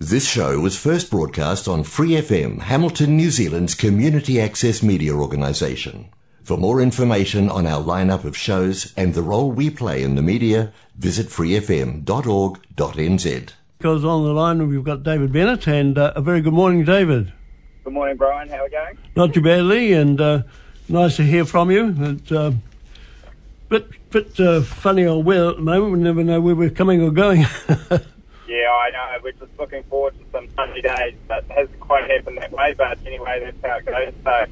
This show was first broadcast on Free FM, Hamilton, New Zealand's community access media organisation. For more information on our lineup of shows and the role we play in the media, visit freefm.org.nz. Because on the line we've got David Bennett, and a very good morning, David. Good morning, Brian. How are you going? Not too badly, and nice to hear from you. It's a bit funny old weather at the moment. We never know where we're coming or going. Yeah, I know. We're just looking forward to some sunny days. That hasn't quite happened that way, but anyway, that's how it goes. So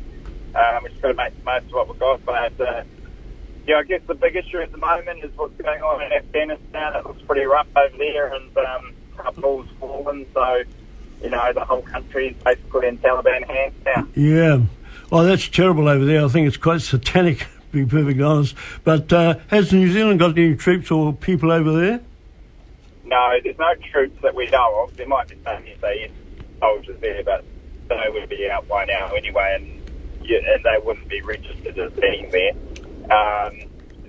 we've just got to make the most of what we've got. But yeah, I guess the big issue at the moment is what's going on in Afghanistan. It looks pretty rough over there, and Kabul's fallen. So, you know, the whole country is basically in Taliban hands now. Yeah. Well, that's terrible over there. I think it's quite satanic, to be perfectly honest. But has New Zealand got any troops or people over there? No, there's no troops that we know of. There might be some soldiers there, but they would be out by now anyway, and they wouldn't be registered as being there.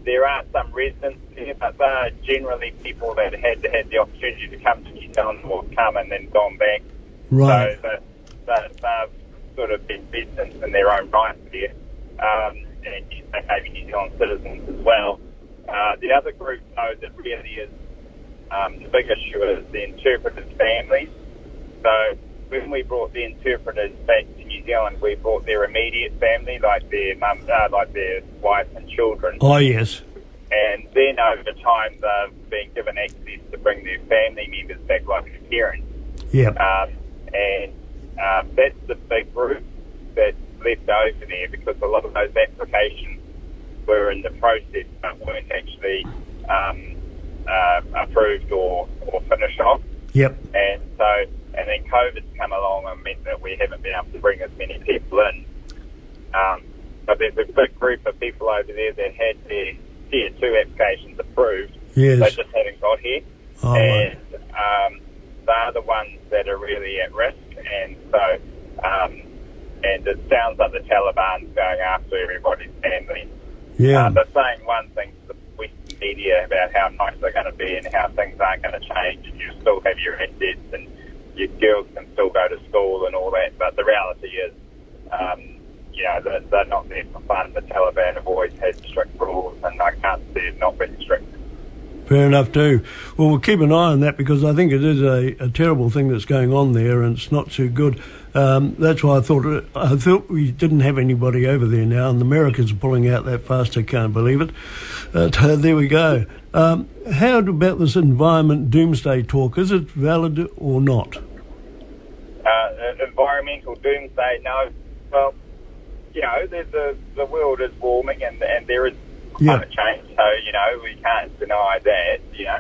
There are some residents there, but they're generally people that had the opportunity to come to New Zealand or come and then gone back. Right. So they've sort of been residents in their own right there, and maybe New Zealand citizens as well. The other group, though, that really is the big issue is the interpreters' families. So when we brought the interpreters back to New Zealand, we brought their immediate family, like their mum, like their wife and children. Oh, yes. And then over time, they've been given access to bring their family members back, like their parents. Yeah. And that's the big group that's left over there, because a lot of those applications were in the process but weren't actually approved or finished off. Yep. And then COVID's come along and meant that we haven't been able to bring as many people in. But there's a big group of people over there that had their Tier 2 applications approved. Yes. They just haven't got here. Oh, and they're the ones that are really at risk. And so, and it sounds like the Taliban's going after everybody's family. Yeah. They're saying one thing to the Western media about how nice they're going to be and how things aren't going to change and you still have your assets and your girls can still go to school and all that. But the reality is, you know, they're not there for fun. The Taliban have always had strict rules, and I can't see it not being strict. Fair enough, too. Well, we'll keep an eye on that, because I think it is a terrible thing that's going on there, and it's not too good. That's why I thought we didn't have anybody over there now, and the Americans are pulling out that fast. I can't believe it. So there we go. How about this environment doomsday talk? Is it valid or not? Environmental doomsday, no. Well, you know, the world is warming, and there is climate change, so, you know, we can't deny that, you know.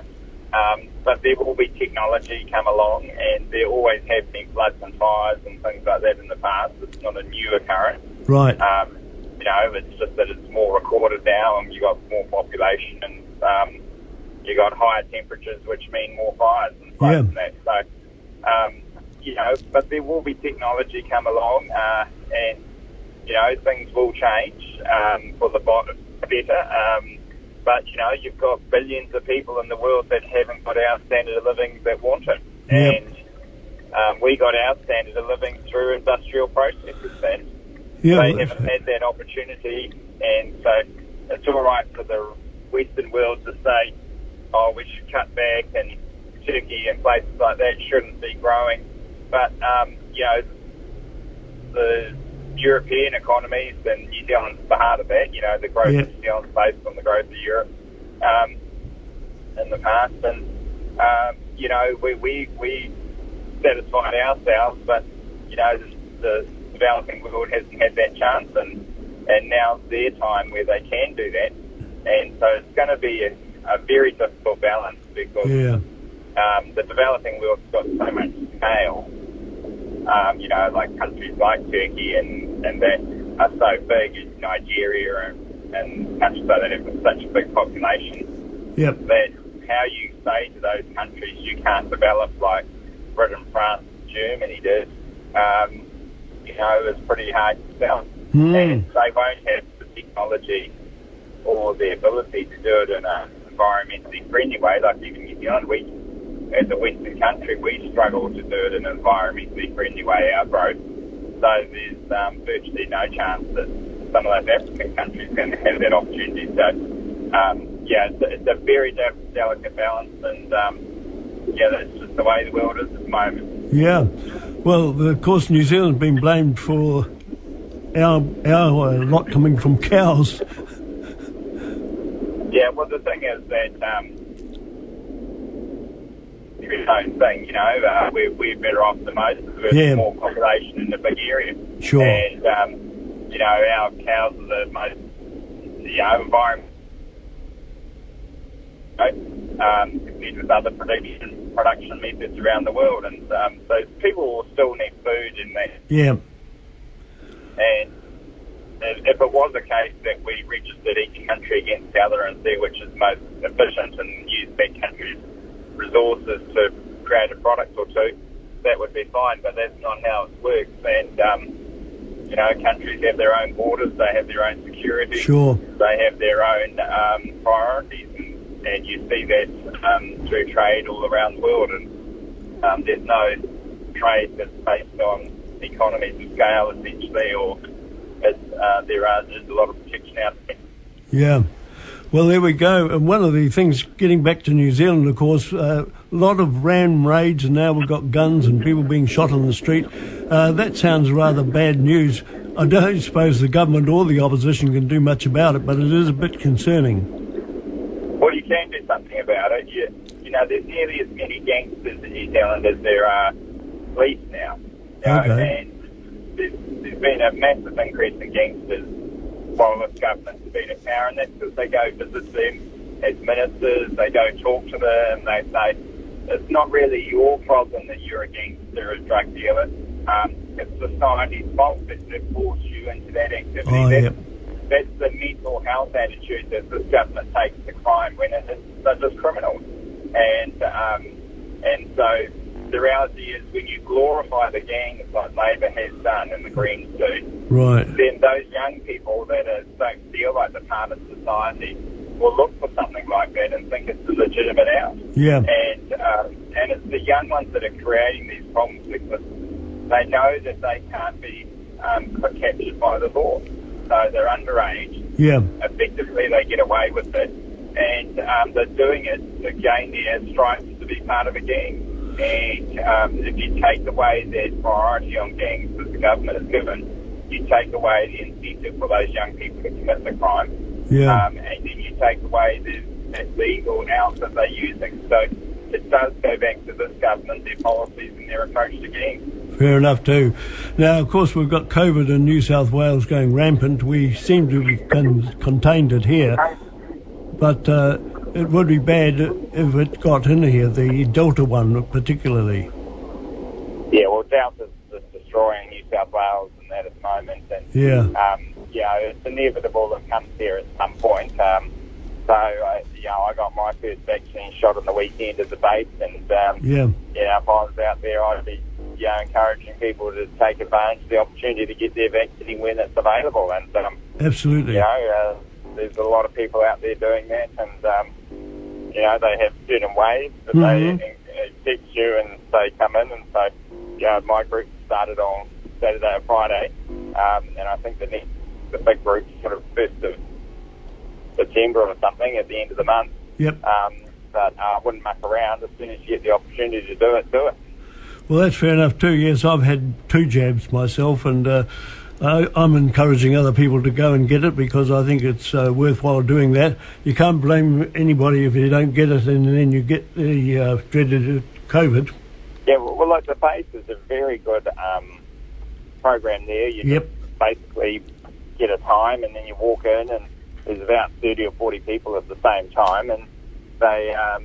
But there will be technology come along, and there always have been floods and fires and things like that in the past. It's not a new occurrence. Right. You know, it's just that it's more recorded now, and you've got more population, and you got higher temperatures, which mean more fires and floods and that. So, you know, but there will be technology come along, and, you know, things will change for the better, but you know, you've got billions of people in the world that haven't got our standard of living that want it, and we got our standard of living through industrial processes, and they haven't had that opportunity, and so it's all right for the Western world to say, oh, we should cut back, and Turkey and places like that shouldn't be growing, but you know, the European economies, and New Zealand's the heart of that, you know, the growth of New Zealand's based on the growth of Europe in the past, and you know, we satisfied ourselves, but you know, the developing world hasn't had that chance, and now's their time where they can do that, and so it's going to be a very difficult balance, because the developing world's got so much scale. You know, like countries like Turkey and that are so big, and Nigeria and countries like that have such a big population, that how you say to those countries you can't develop like Britain, France, Germany did, you know, is pretty hard to sell. And they won't have the technology or the ability to do it in an environmentally friendly way, like even New Zealand. We as a Western country, we struggle to do it in an environmentally friendly way, our growth. So there's virtually no chance that some of those African countries can have that opportunity. So, it's a very delicate balance, and that's just the way the world is at the moment. Yeah. Well, of course, New Zealand's been blamed for our lot coming from cows. Yeah, well, the thing is that every own thing, we're better off than most because we have a small population in a big area. Sure. And, our cows are the most, environment, compared with other production methods around the world. And so people will still need food in that. Yeah. And if it was the case that we registered each country against the other and see which is most efficient and use that country's resources to create a product or two, that would be fine, but that's not how it works. And, countries have their own borders, they have their own security, sure. They have their own priorities, and you see that through trade all around the world. And there's no trade that's based on economies of scale, essentially, or... there's a lot of protection out there. Yeah. Well, there we go. And one of the things, getting back to New Zealand, of course, a lot of ram raids, and now we've got guns and people being shot on the street. That sounds rather bad news. I don't suppose the government or the opposition can do much about it, but it is a bit concerning. Well, you can do something about it. You know, there's nearly as many gangsters in New Zealand as there are police now. Okay. And there's been a massive increase in gangsters while this government's been in power, and that's because they go visit them as ministers, they go talk to them, they say, it's not really your problem that you're a gangster or a drug dealer, it's society's fault that forced you into that activity. That's the mental health attitude that this government takes to crime when they're just criminals. And so... the reality is when you glorify the gangs like Labour has done and the Greens do, right, then those young people that don't feel like they're part of society will look for something like that and think it's a legitimate out. Yeah. And it's the young ones that are creating these problems because they know that they can't be captured by the law. So they're underage. Yeah. Effectively they get away with it. And they're doing it to gain their stripes to be part of a gang. And if you take away that priority on gangs that the government has given, you take away the incentive for those young people to commit the crime. Yeah. And then you take away that legal now that they're using. So it does go back to this government, their policies and their approach to gangs. Fair enough too. Now, of course, we've got COVID in New South Wales going rampant. We seem to have contained it here. But... it would be bad if it got in here, the Delta one particularly. Yeah, well, Delta's just destroying New South Wales and that at the moment. And, it's inevitable that it comes here at some point. I got my first vaccine shot on the weekend as a babe. And, if I was out there, I'd be encouraging people to take advantage of the opportunity to get their vaccine when it's available. And absolutely. There's a lot of people out there doing that, and they have certain waves that they text you and they come in, and so my group started on Saturday or Friday, and I think the big group sort of 1st of September or something at the end of the month. Yep. But I wouldn't muck around. As soon as you get the opportunity to do it, do it. Well, that's fair enough too. Yes, I've had 2 jabs myself, and. I'm encouraging other people to go and get it because I think it's worthwhile doing that. You can't blame anybody if you don't get it and then you get the dreaded COVID. Yeah, well, like the base is a very good program there. You just basically get a time and then you walk in and there's about 30 or 40 people at the same time, and they are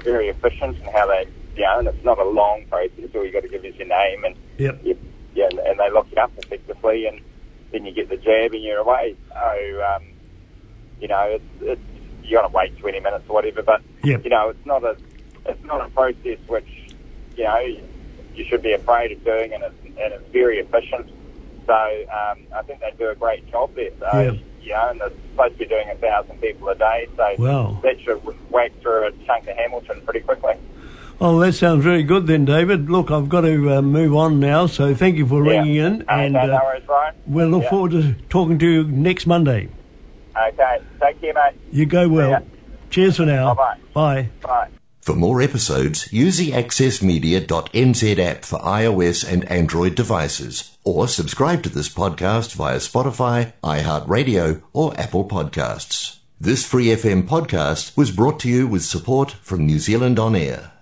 very efficient in how they, and it's not a long process. All you've got to give is your name and and they lock you up effectively, and then you get the jab and you're away. So, it's you got to wait 20 minutes or whatever. But it's not a process which you should be afraid of doing, and it's very efficient. So I think they do a great job there. So and they're supposed to be doing 1,000 people a day, so that should whack through a chunk of Hamilton pretty quickly. Oh, that sounds very good then, David. Look, I've got to move on now, so thank you for ringing in. And no worries, Brian. We'll look forward to talking to you next Monday. Okay, take care, mate. You go well. Cheers for now. Bye-bye. Bye. Bye. For more episodes, use the accessmedia.nz app for iOS and Android devices, or subscribe to this podcast via Spotify, iHeartRadio, or Apple Podcasts. This Free FM podcast was brought to you with support from New Zealand On Air.